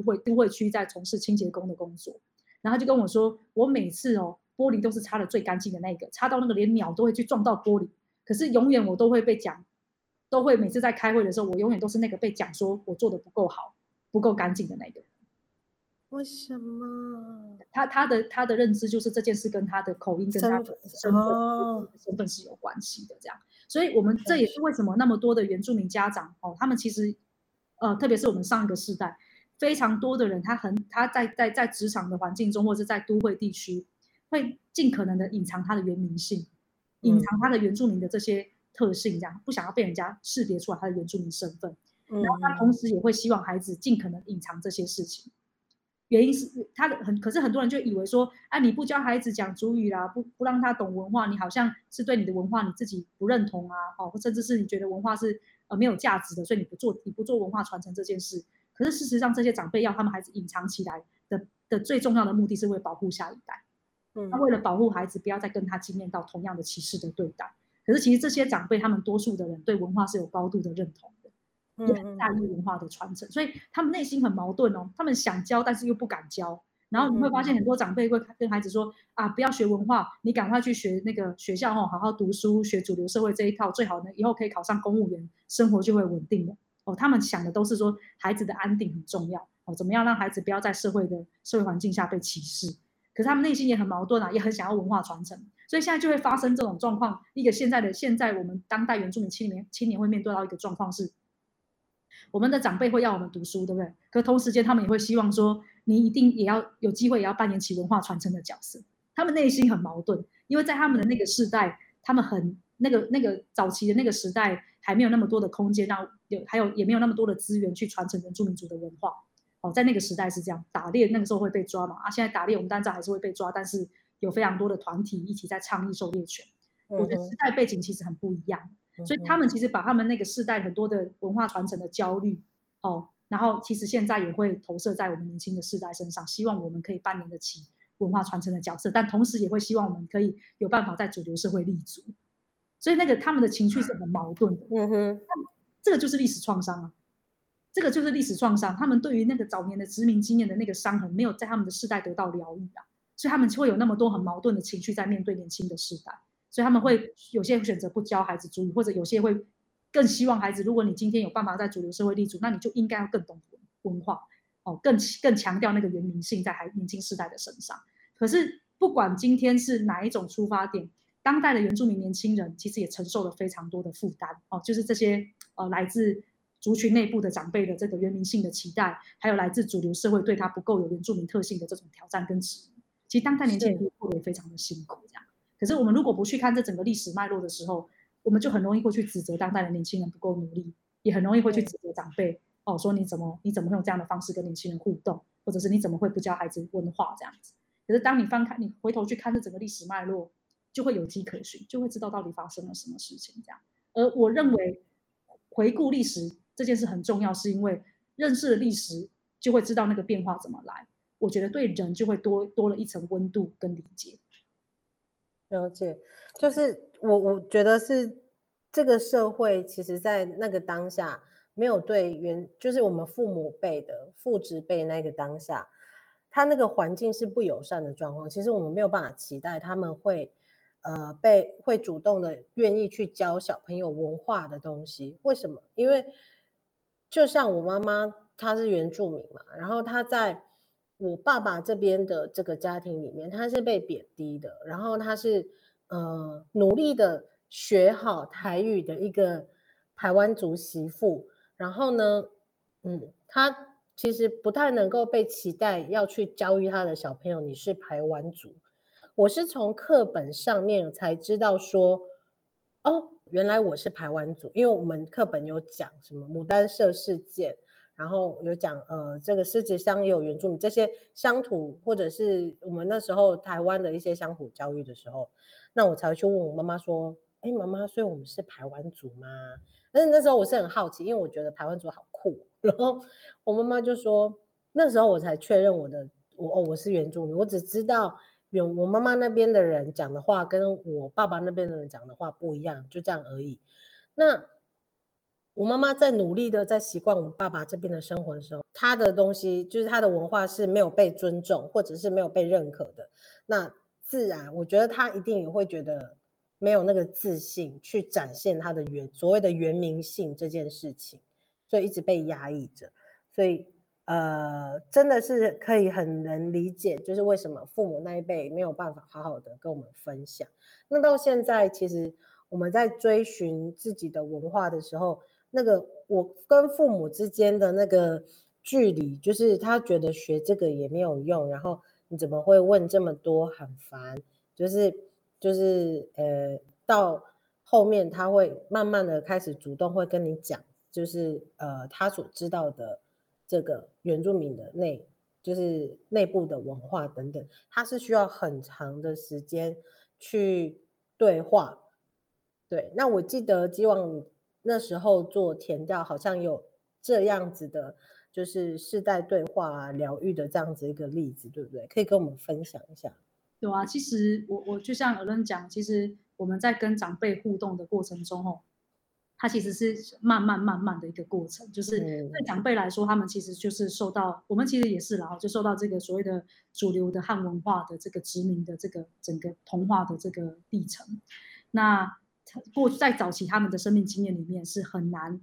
都会区在从事清洁工的工作，然后他就跟我说，我每次玻璃都是擦的最干净的那个，擦到那个连鸟都会去撞到玻璃，可是永远我都会被讲，都会每次在开会的时候，我永远都是那个被讲说我做的不够好、不够干净的那个。为什么？他的认知就是这件事跟他的口音跟他的身份是有关系的，这样。所以我们这也是为什么那么多的原住民家长，他们其实特别是我们上一个世代，非常多的人他在职场的环境中，或者在都会地区，会尽可能的隐藏他的原民性，隐藏他的原住民的这些特性，这样不想要被人家识别出来他的原住民身份。然后他同时也会希望孩子尽可能隐藏这些事情。原因是他的很，可是很多人就以为说，啊，你不教孩子讲族语啦，不让他懂文化，你好像是对你的文化你自己不认同啊，哦，甚至是你觉得文化是没有价值的，所以你不做文化传承这件事。可是事实上，这些长辈要他们孩子隐藏起来 的最重要的目的是为了保护下一代，他为了保护孩子不要再跟他经验到同样的歧视的对待。可是其实这些长辈他们多数的人对文化是有高度的认同。也很在意文化的传承，所以他们内心很矛盾哦。他们想教，但是又不敢教。然后你会发现很多长辈会跟孩子说：“啊，不要学文化，你赶快去学那个学校哦，好好读书，学主流社会这一套，最好呢以后可以考上公务员，生活就会稳定了。”哦，他们想的都是说孩子的安定很重要哦，怎么样让孩子不要在社会环境下被歧视？可是他们内心也很矛盾啊，也很想要文化传承。所以现在就会发生这种状况。一个现在我们当代原住民青年会面对到一个状况是。我们的长辈会要我们读书，对不对？可同时间，他们也会希望说，你一定也要有机会，也要扮演起文化传承的角色。他们内心很矛盾，因为在他们的那个世代，他们很那个早期的那个时代，还没有那么多的空间让还有也没有那么多的资源去传承原住民族的文化。哦，在那个时代是这样，打猎那个时候会被抓嘛？啊，现在打猎我们当然还是会被抓，但是有非常多的团体一起在倡议狩猎权。我觉得时代背景其实很不一样。所以他们其实把他们那个世代很多的文化传承的焦虑，哦，然后其实现在也会投射在我们年轻的世代身上，希望我们可以扮演得起文化传承的角色，但同时也会希望我们可以有办法在主流社会立足。所以那个他们的情绪是很矛盾的。这个就是历史创伤啊，这个就是历史创伤。他们对于那个早年的殖民经验的那个伤痕，没有在他们的世代得到疗愈啊，所以他们会有那么多很矛盾的情绪在面对年轻的世代。所以他们会有些选择不教孩子族语，或者有些会更希望孩子，如果你今天有办法在主流社会立足，那你就应该要更懂文化，哦，更强调那个原民性在年轻世代的身上。可是不管今天是哪一种出发点，当代的原住民年轻人其实也承受了非常多的负担，哦，就是这些来自族群内部的长辈的这个原民性的期待，还有来自主流社会对他不够有原住民特性的这种挑战跟质疑。其实当代年轻人过得也非常的辛苦，这样。可是我们如果不去看这整个历史脉络的时候，我们就很容易会去指责当代的年轻人不够努力，也很容易会去指责长辈，哦，说你怎么会用这样的方式跟年轻人互动，或者是你怎么会不教孩子文化这样子。可是当你回头去看这整个历史脉络，就会有迹可循，就会知道到底发生了什么事情这样。而我认为回顾历史这件事很重要，是因为认识了历史就会知道那个变化怎么来，我觉得对人就会多了一层温度跟理解。了解，就是我觉得是这个社会其实在那个当下没有对就是我们父母辈的父职辈那个当下，他那个环境是不友善的状况，其实我们没有办法期待他们会会主动的愿意去教小朋友文化的东西。为什么？因为就像我妈妈她是原住民嘛，然后她在我爸爸这边的这个家庭里面，他是被贬低的，然后他是努力的学好台语的一个台湾族媳妇，然后呢，他其实不太能够被期待要去教育他的小朋友你是台湾族。我是从课本上面才知道说，哦，原来我是台湾族，因为我们课本有讲什么牡丹社事件。然后有讲这个狮子乡也有原住民，这些乡土或者是我们那时候台湾的一些乡土教育的时候，那我才去问我妈妈说，哎，妈妈，所以我们是排湾族吗？但是那时候我是很好奇，因为我觉得排湾族好酷。然后我妈妈就说，那时候我才确认我是原住民。我只知道我妈妈那边的人讲的话跟我爸爸那边的人讲的话不一样，就这样而已。那我妈妈在努力的在习惯我爸爸这边的生活的时候，她的东西就是她的文化是没有被尊重或者是没有被认可的，那自然我觉得她一定也会觉得没有那个自信去展现她的所谓的原民性这件事情，所以一直被压抑着。所以真的是可以很能理解，就是为什么父母那一辈没有办法好好的跟我们分享。那到现在其实我们在追寻自己的文化的时候，那个我跟父母之间的那个距离，就是他觉得学这个也没有用，然后你怎么会问这么多，很烦。就是到后面他会慢慢的开始主动会跟你讲，就是他所知道的这个原住民的就是内部的文化等等，它是需要很长的时间去对话。对，那我记得基网那时候做田调好像有这样子的，就是世代对话啊、疗愈的这样子一个例子，对不对？可以跟我们分享一下。对啊，其实我就像Ellen讲，其实我们在跟长辈互动的过程中哦，它其实是慢慢的一个过程，就是对长辈来说，他们其实就是受到，我们其实也是啦，就受到这个所谓的主流的汉文化的这个殖民的这个整个同化的这个历程。那在早期他们的生命经验里面是很难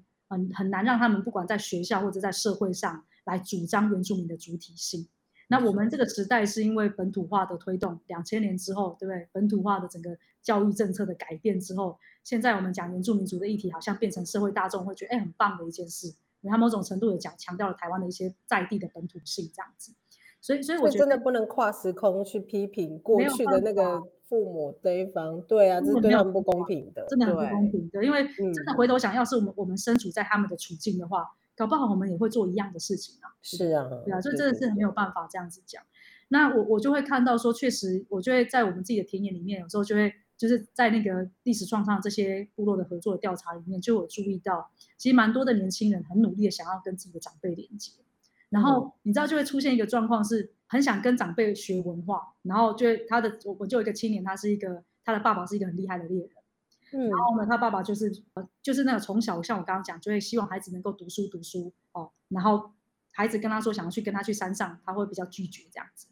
让他们不管在学校或者在社会上来主张原住民的主体性。那我们这个时代是因为本土化的推动，2000年之后，对不对？本土化的整个教育政策的改变之后，现在我们讲原住民族的议题好像变成社会大众会觉得很棒的一件事，因为它某种程度也强调了台湾的一些在地的本土性这样子。所以我觉得真的不能跨时空去批评过去的那个父母对方，对啊，这是对他们不公平的，真的很不公平的。因为真的回头想，要是我们身处在他们的处境的话，搞不好我们也会做一样的事情啊。是啊，对啊，所以真的是没有办法这样子讲。那我就会看到说，确实，我就会在我们自己的田野里面，有时候就会就是在那个历史创伤这些部落的合作的调查里面，就有注意到，其实蛮多的年轻人很努力的想要跟自己的长辈连接。然后你知道就会出现一个状况，是很想跟长辈学文化，然后就他的我就有一个青年，他的爸爸是一个很厉害的猎人，然后呢他爸爸就是那个从小像我刚刚讲，就会希望孩子能够读书哦，然后孩子跟他说想要去跟他去山上，他会比较拒绝这样子。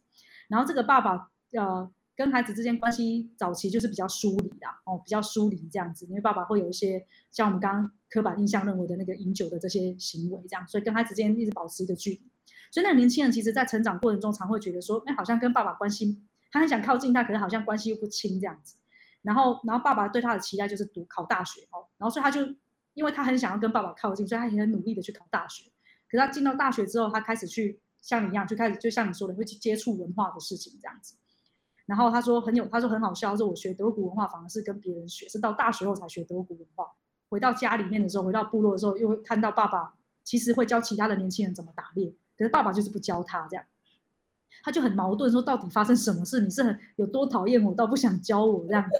然后这个爸爸跟孩子之间关系早期就是比较疏离啦，哦，比较疏离这样子，因为爸爸会有一些像我们刚刚刻板印象认为的那个饮酒的这些行为这样，所以跟孩子之间一直保持一个距离。所以那个年轻人其实在成长过程中常会觉得说，哎，好像跟爸爸关系，他很想靠近他，可是好像关系又不亲这样子。然后爸爸对他的期待就是读考大学哦，然后所以他就因为他很想要跟爸爸靠近，所以他也很努力的去考大学。可是他进到大学之后，他开始去像你一样，就开始就像你说的会去接触文化的事情这样子。然后他说很好笑，他说我学德国文化反而是跟别人学，是到大学后才学德国文化。回到家里面的时候，回到部落的时候，又会看到爸爸其实会教其他的年轻人怎么打猎，可是爸爸就是不教他这样，他就很矛盾，说到底发生什么事？你是有多讨厌我到不想教我这样子？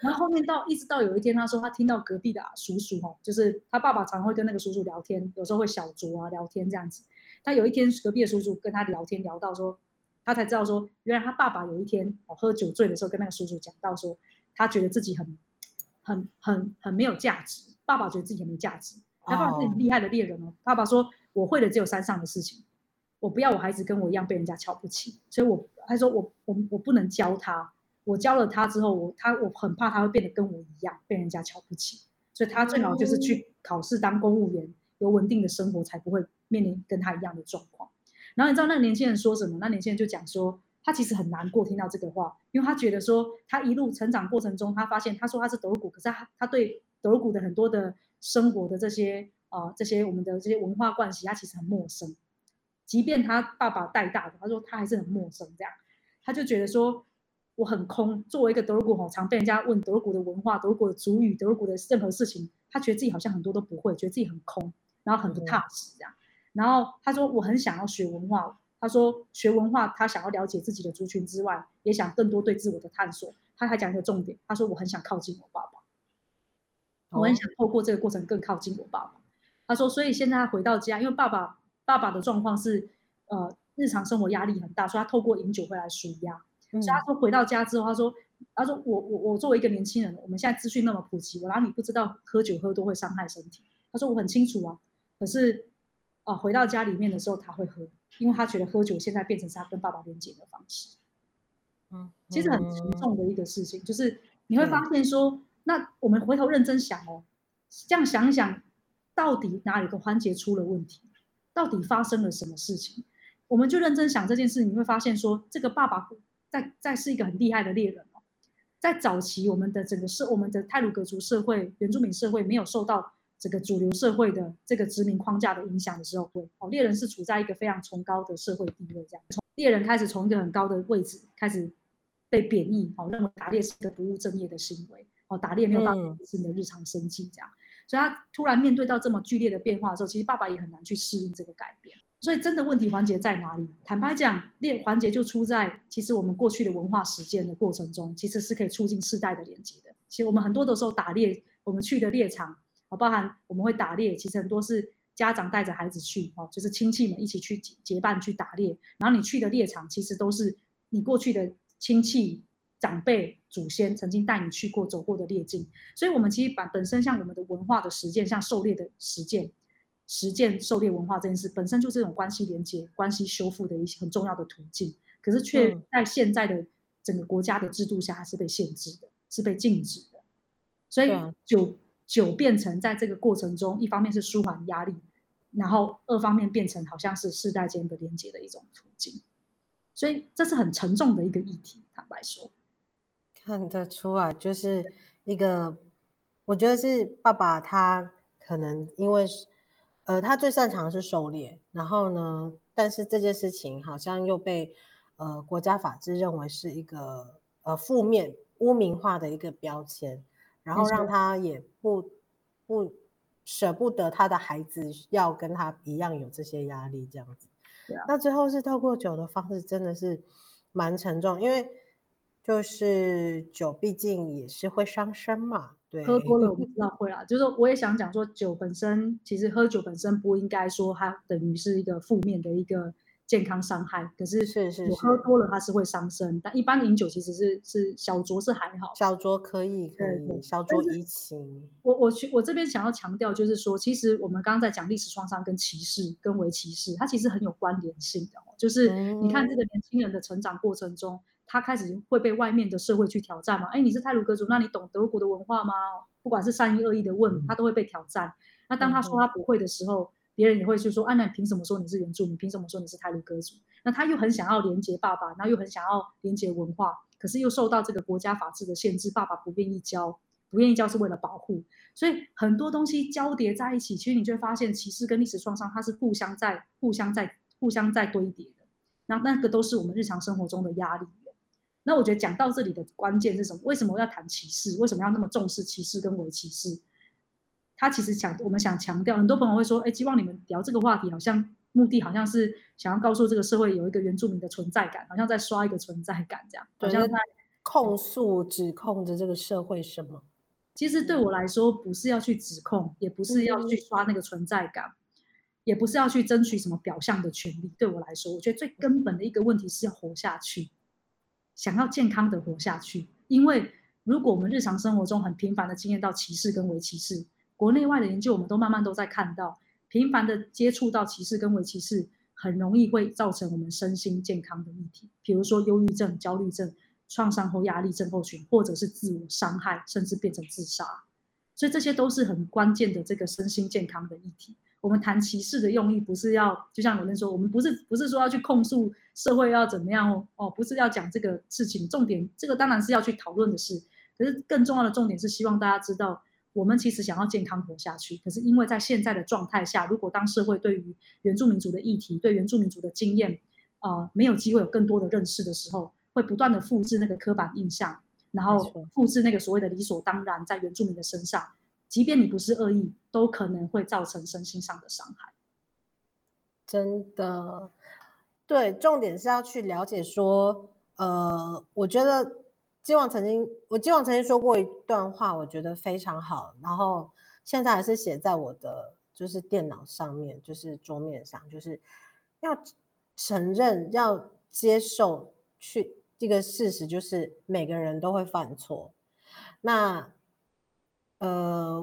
然后后面一直到有一天，他说他听到隔壁的叔叔哦，就是他爸爸常会跟那个叔叔聊天，有时候会小酌啊聊天这样子。他有一天隔壁的叔叔跟他聊天，聊到说。他才知道说，原来他爸爸有一天喝酒醉的时候，跟那个叔叔讲到说，他觉得自己很没有价值，爸爸觉得自己很没价值。他爸爸是很厉害的猎人哦，爸爸说我会的只有山上的事情，我不要我孩子跟我一样被人家瞧不起，所以他说我不能教他，我教了他之后，我很怕他会变得跟我一样被人家瞧不起，所以他最好就是去考试当公务员，有稳定的生活，才不会面临跟他一样的状况。然后你知道那个年轻人说什么？那年轻人就讲说，他其实很难过听到这个话，因为他觉得说，他一路成长过程中，他发现他说他是斗谷，可是他对斗谷的很多的生活的这些我们的这些文化关系，他其实很陌生。即便他爸爸带大的，他说他还是很陌生这样。他就觉得说，我很空，作为一个斗谷，常被人家问斗谷的文化、斗谷的族语、斗谷的任何事情，他觉得自己好像很多都不会，觉得自己很空，然后很不踏实这样。然后他说我很想要学文化，他说学文化他想要了解自己的族群之外，也想更多对自我的探索。他还讲一个重点，他说我很想靠近我爸爸，我很想透过这个过程更靠近我爸爸。他说所以现在他回到家，因为爸爸的状况是日常生活压力很大，所以他透过饮酒会来舒压。所以他说回到家之后，他说我作为一个年轻人，我们现在资讯那么普及，我哪里不知道喝酒喝多会伤害身体？他说我很清楚啊，可是回到家里面的时候他会喝，因为他觉得喝酒现在变成是他跟爸爸连接的方式。其实很沉重的一个事情，就是你会发现说，那我们回头认真想哦，这样想一想，到底哪里个环节出了问题？到底发生了什么事情？我们就认真想这件事，你会发现说，这个爸爸在是一个很厉害的猎人哦。在早期我们的整个我们的太鲁阁族社会、原住民社会没有受到这个主流社会的这个殖民框架的影响的时候，猎人是处在一个非常崇高的社会地位这样。猎人开始从一个很高的位置开始被贬义，认为打猎是一个不务正业的行为，打猎没有办法是你的日常生计这样。所以他突然面对到这么剧烈的变化的时候，其实爸爸也很难去适应这个改变。所以真的问题环节在哪里？坦白讲，环节就出在其实我们过去的文化实践的过程中，其实是可以促进世代的连接的。其实我们很多的时候打猎，我们去的猎场，包含我们会打猎，其实很多是家长带着孩子去，就是亲戚们一起去结伴去打猎。然后你去的猎场，其实都是你过去的亲戚、长辈、祖先曾经带你去过、走过的猎境。所以我们其实本身像我们的文化的实践，像狩猎的实践。实践狩猎文化这件事本身就是这种关系连接、关系修复的一些很重要的途径，可是却在现在的整个国家的制度下，它是被限制的，是被禁止的。所以久变成在这个过程中，一方面是舒缓压力，然后二方面变成好像是世代间的连接的一种途径。所以这是很沉重的一个议题，坦白说。看得出来，就是一个，我觉得是爸爸他可能因为。他最擅长的是狩猎，然后呢，但是这件事情好像又被国家法制认为是一个负面污名化的一个标签，然后让他也不舍不得他的孩子要跟他一样有这些压力这样子。那最后是透过酒的方式，真的是蛮沉重，因为就是酒毕竟也是会伤身嘛。喝多了我不知道会啦，就是我也想讲说，酒本身其实喝酒本身不应该说它等于是一个负面的一个健康伤害，可是我喝多了它是会伤身，但一般饮酒其实是小酌是还好，小酌可以小酌怡情。我这边想要强调就是说，其实我们刚刚在讲历史创伤跟歧视跟微歧视，它其实很有关联性的哦，就是你看这个年轻人的成长过程中。他开始会被外面的社会去挑战嘛？哎，你是太鲁阁族，那你懂德国的文化吗？不管是善意恶意的问，他都会被挑战。那当他说他不会的时候，别人也会去说：啊，那你凭什么说你是原住民？凭什么说你是太鲁阁族？那他又很想要连接爸爸，然后又很想要连接文化，可是又受到这个国家法制的限制，爸爸不愿意教是为了保护。所以很多东西交叠在一起，其实你就会发现，歧视跟历史创伤它是互相在堆叠的。那个都是我们日常生活中的压力。那我觉得讲到这里的关键是什么？为什么要谈歧视？为什么要那么重视歧视跟微歧视？他其实我们想强调，很多朋友会说：“哎，希望你们聊这个话题，好像目的好像是想要告诉这个社会有一个原住民的存在感，好像在刷一个存在感这样，好像在控诉、指控着这个社会什么？”其实对我来说，不是要去指控，也不是要去刷那个存在感，也不是要去争取什么表象的权利。对我来说，我觉得最根本的一个问题是要活下去。想要健康的活下去，因为如果我们日常生活中很频繁的经验到歧视跟微歧视，国内外的研究我们都慢慢都在看到，频繁的接触到歧视跟微歧视，很容易会造成我们身心健康的议题，比如说忧郁症、焦虑症、创伤后压力症候群，或者是自我伤害，甚至变成自杀。所以这些都是很关键的这个身心健康的议题。我们谈歧视的用意不是要，就像有人说，我们不是说要去控诉社会要怎么样哦，不是要讲这个事情。重点这个当然是要去讨论的事，可是更重要的重点是希望大家知道，我们其实想要健康活下去，可是因为在现在的状态下，如果当社会对于原住民族的议题、对原住民族的经验，没有机会有更多的认识的时候，会不断的复制那个刻板印象，然后复制那个所谓的理所当然在原住民的身上。即便你不是恶意，都可能会造成身心上的伤害。真的，对，重点是要去了解说，我觉得基王曾经说过一段话，我觉得非常好，然后现在还是写在我的就是电脑上面，就是桌面上，就是要承认、要接受去一个事实，就是每个人都会犯错。那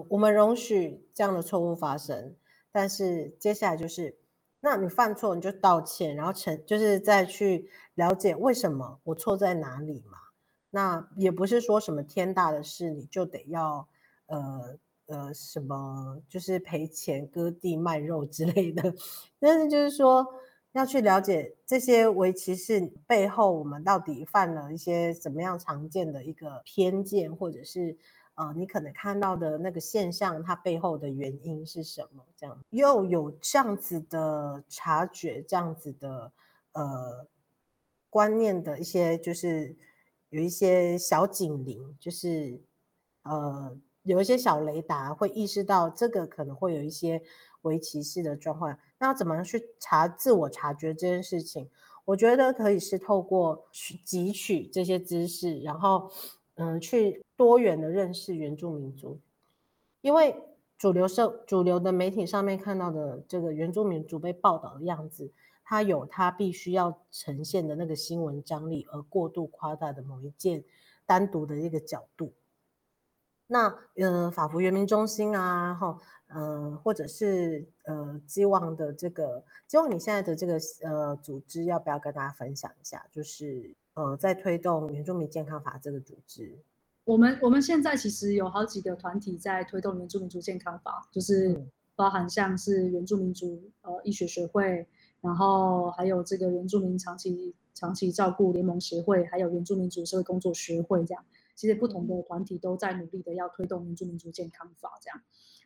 我们容许这样的错误发生，但是接下来就是，那你犯错你就道歉，然后就是再去了解为什么我错在哪里嘛。那也不是说什么天大的事你就得要什么就是赔钱割地卖肉之类的，但是就是说要去了解这些微歧视背后我们到底犯了一些怎么样常见的一个偏见，或者是。你可能看到的那个现象，它背后的原因是什么？这样又有这样子的察觉，这样子的观念的一些，就是有一些小警铃，就是有一些小雷达会意识到这个可能会有一些微歧视的状况。那要怎么样去自我察觉这件事情，我觉得可以是透过汲取这些知识，然后去多元的认识原住民族。因为主流的媒体上面看到的这个原住民族被报道的样子，它有它必须要呈现的那个新闻张力，而过度夸大的某一件单独的一个角度。那法扶原民中心啊，或者是基旺你现在的这个组织，要不要跟大家分享一下？就是在推动原住民健康法这个组织。我们现在其实有好几个团体在推动原住民族健康法，就是包含像是原住民族医学学会，然后还有这个原住民长期照顾联盟协会，还有原住民族社会工作学会这样。其实不同的团体都在努力的要推动原住民族健康法这样。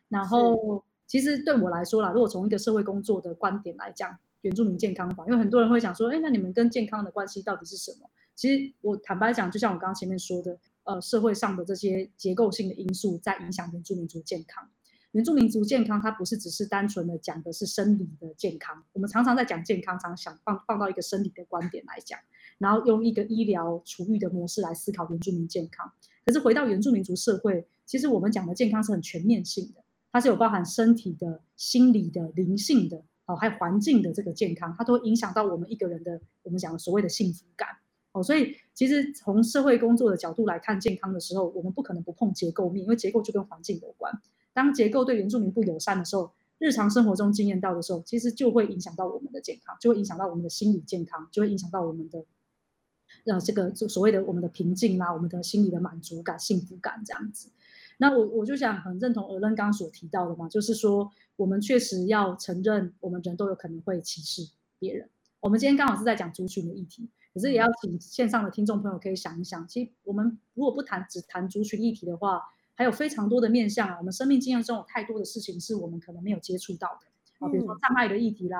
然后其实对我来说啦，如果从一个社会工作的观点来讲，原住民健康法，因为很多人会想说，那你们跟健康的关系到底是什么？其实我坦白讲，就像我刚刚前面说的，社会上的这些结构性的因素在影响原住民族健康。原住民族健康它不是只是单纯的讲的是生理的健康，我们常常在讲健康，常想放到一个生理的观点来讲，然后用一个医疗处遇的模式来思考原住民健康。可是回到原住民族社会，其实我们讲的健康是很全面性的，它是有包含身体的、心理的、灵性的，还有环境的这个健康，它都会影响到我们一个人的，我们讲的所谓的幸福感。所以其实从社会工作的角度来看健康的时候，我们不可能不碰结构面，因为结构就跟环境有关。当结构对原住民不友善的时候，日常生活中经验到的时候，其实就会影响到我们的健康，就会影响到我们的心理健康，就会影响到我们的这个所谓的我们的平静啦，我们的心理的满足感、幸福感这样子。那我就想很认同尔任刚所提到的嘛，就是说我们确实要承认我们人都有可能会歧视别人。我们今天刚好是在讲族群的议题，可是也要请线上的听众朋友可以想一想，其实我们如果只谈族群议题的话，还有非常多的面向我们生命经验中有太多的事情是我们可能没有接触到的，比如说障碍的议题啦、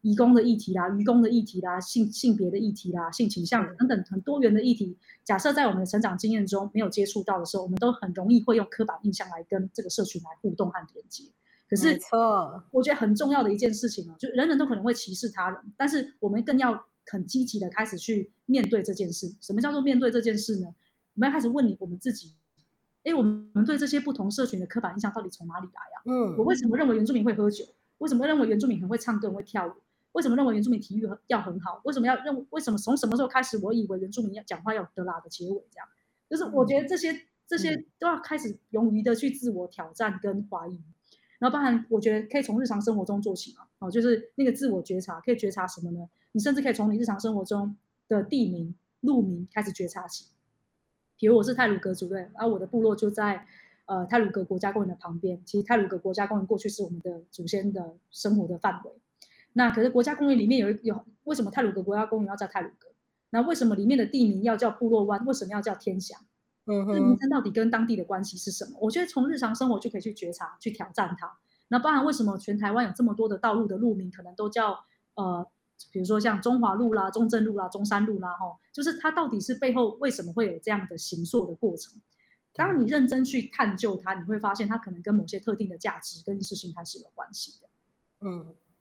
移工的议题啦、渔工的议题啦、性别的议题啦、性倾向等等很多元的议题，假设在我们的成长经验中没有接触到的时候，我们都很容易会用刻板印象来跟这个社群来互动和连接。可是我觉得很重要的一件事情就人人都可能会歧视他人，但是我们更要很积极的开始去面对这件事。什么叫做面对这件事呢？我们要开始问我们自己，我们对这些不同社群的刻板印象到底从哪里来啊？我为什么认为原住民会喝酒？为什么认为原住民很会唱歌、很会跳舞？为什么认为原住民体育要很好？为什么从什么时候开始，我以为原住民要讲话要得啦的结尾这样？就是我觉得这些都要开始勇于的去自我挑战跟怀疑。然后，当然，我觉得可以从日常生活中做起嘛。就是那个自我觉察，可以觉察什么呢？你甚至可以从你日常生活中的地名、路名开始觉察起。比如我是太鲁阁族，对，然后我的部落就在太鲁阁国家公园的旁边。其实太鲁阁国家公园过去是我们的祖先的生活的范围。那可是国家公园里面有为什么太鲁阁国家公园要叫太鲁阁？那为什么里面的地名要叫部落湾？为什么要叫天祥？这名称到底跟当地的关系是什么？我觉得从日常生活就可以去觉察、去挑战它。那包含为什么全台湾有这么多的道路的路名可能都叫比如说像中华路啦、中正路啦、中山路啦，就是它到底是背后为什么会有这样的形塑的过程？当你认真去探究它，你会发现它可能跟某些特定的价值跟意识形态是有关系的。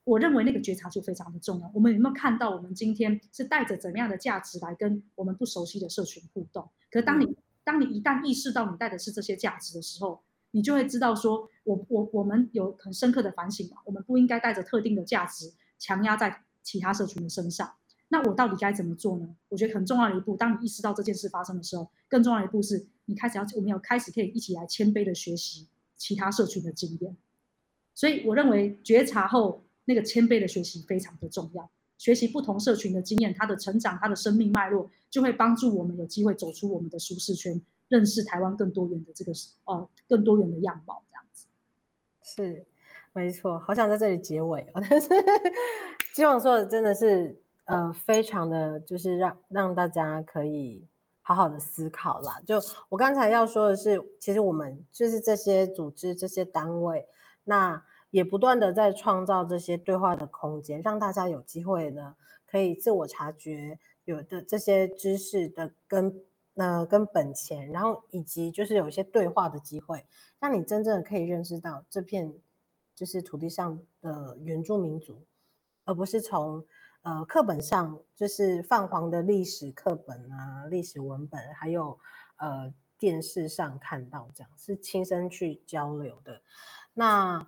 我认为那个觉察就非常的重要。我们有没有看到我们今天是带着怎么样的价值来跟我们不熟悉的社群互动？可是当你一旦意识到你带的是这些价值的时候，你就会知道说，我们有很深刻的反省嘛，我们不应该带着特定的价值强压在其他社群的身上。那我到底该怎么做呢？我觉得很重要的一步，当你意识到这件事发生的时候，更重要的一步是你我们要开始可以一起来谦卑的学习其他社群的经验。所以我认为觉察后那个谦卑的学习非常的重要，学习不同社群的经验，它的成长，它的生命脉络，就会帮助我们有机会走出我们的舒适圈，认识台湾更多元的样貌，这样子。是。没错，好想在这里结尾，但是基旺说的真的是非常的就是让大家可以好好的思考啦。就我刚才要说的是，其实我们就是这些组织、这些单位，那也不断的在创造这些对话的空间，让大家有机会呢可以自我察觉有的这些知识的跟跟本钱，然后以及就是有一些对话的机会，让你真正的可以认识到这片就是土地上的原住民族，而不是从课本上就是泛黄的历史课本啊、历史文本，还有电视上看到，这样是亲身去交流的。那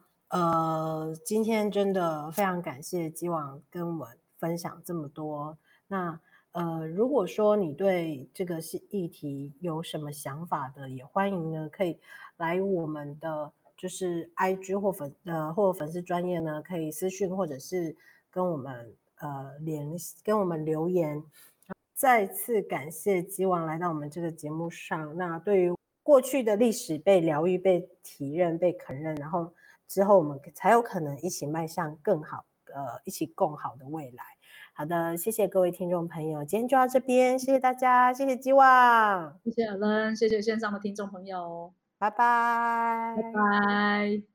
今天真的非常感谢基王跟我们分享这么多。那如果说你对这个议题有什么想法的，也欢迎呢可以来我们的就是 IG 或粉丝专页呢，可以私讯或者是跟我们跟我们留言。再次感谢基王来到我们这个节目上。那对于过去的历史被疗愈、被体认、被肯认，然后之后我们才有可能一起迈向更好一起共好的未来。好的，谢谢各位听众朋友，今天就到这边，谢谢大家，谢谢基王，谢谢阿伦，谢谢线上的听众朋友，拜拜，拜拜。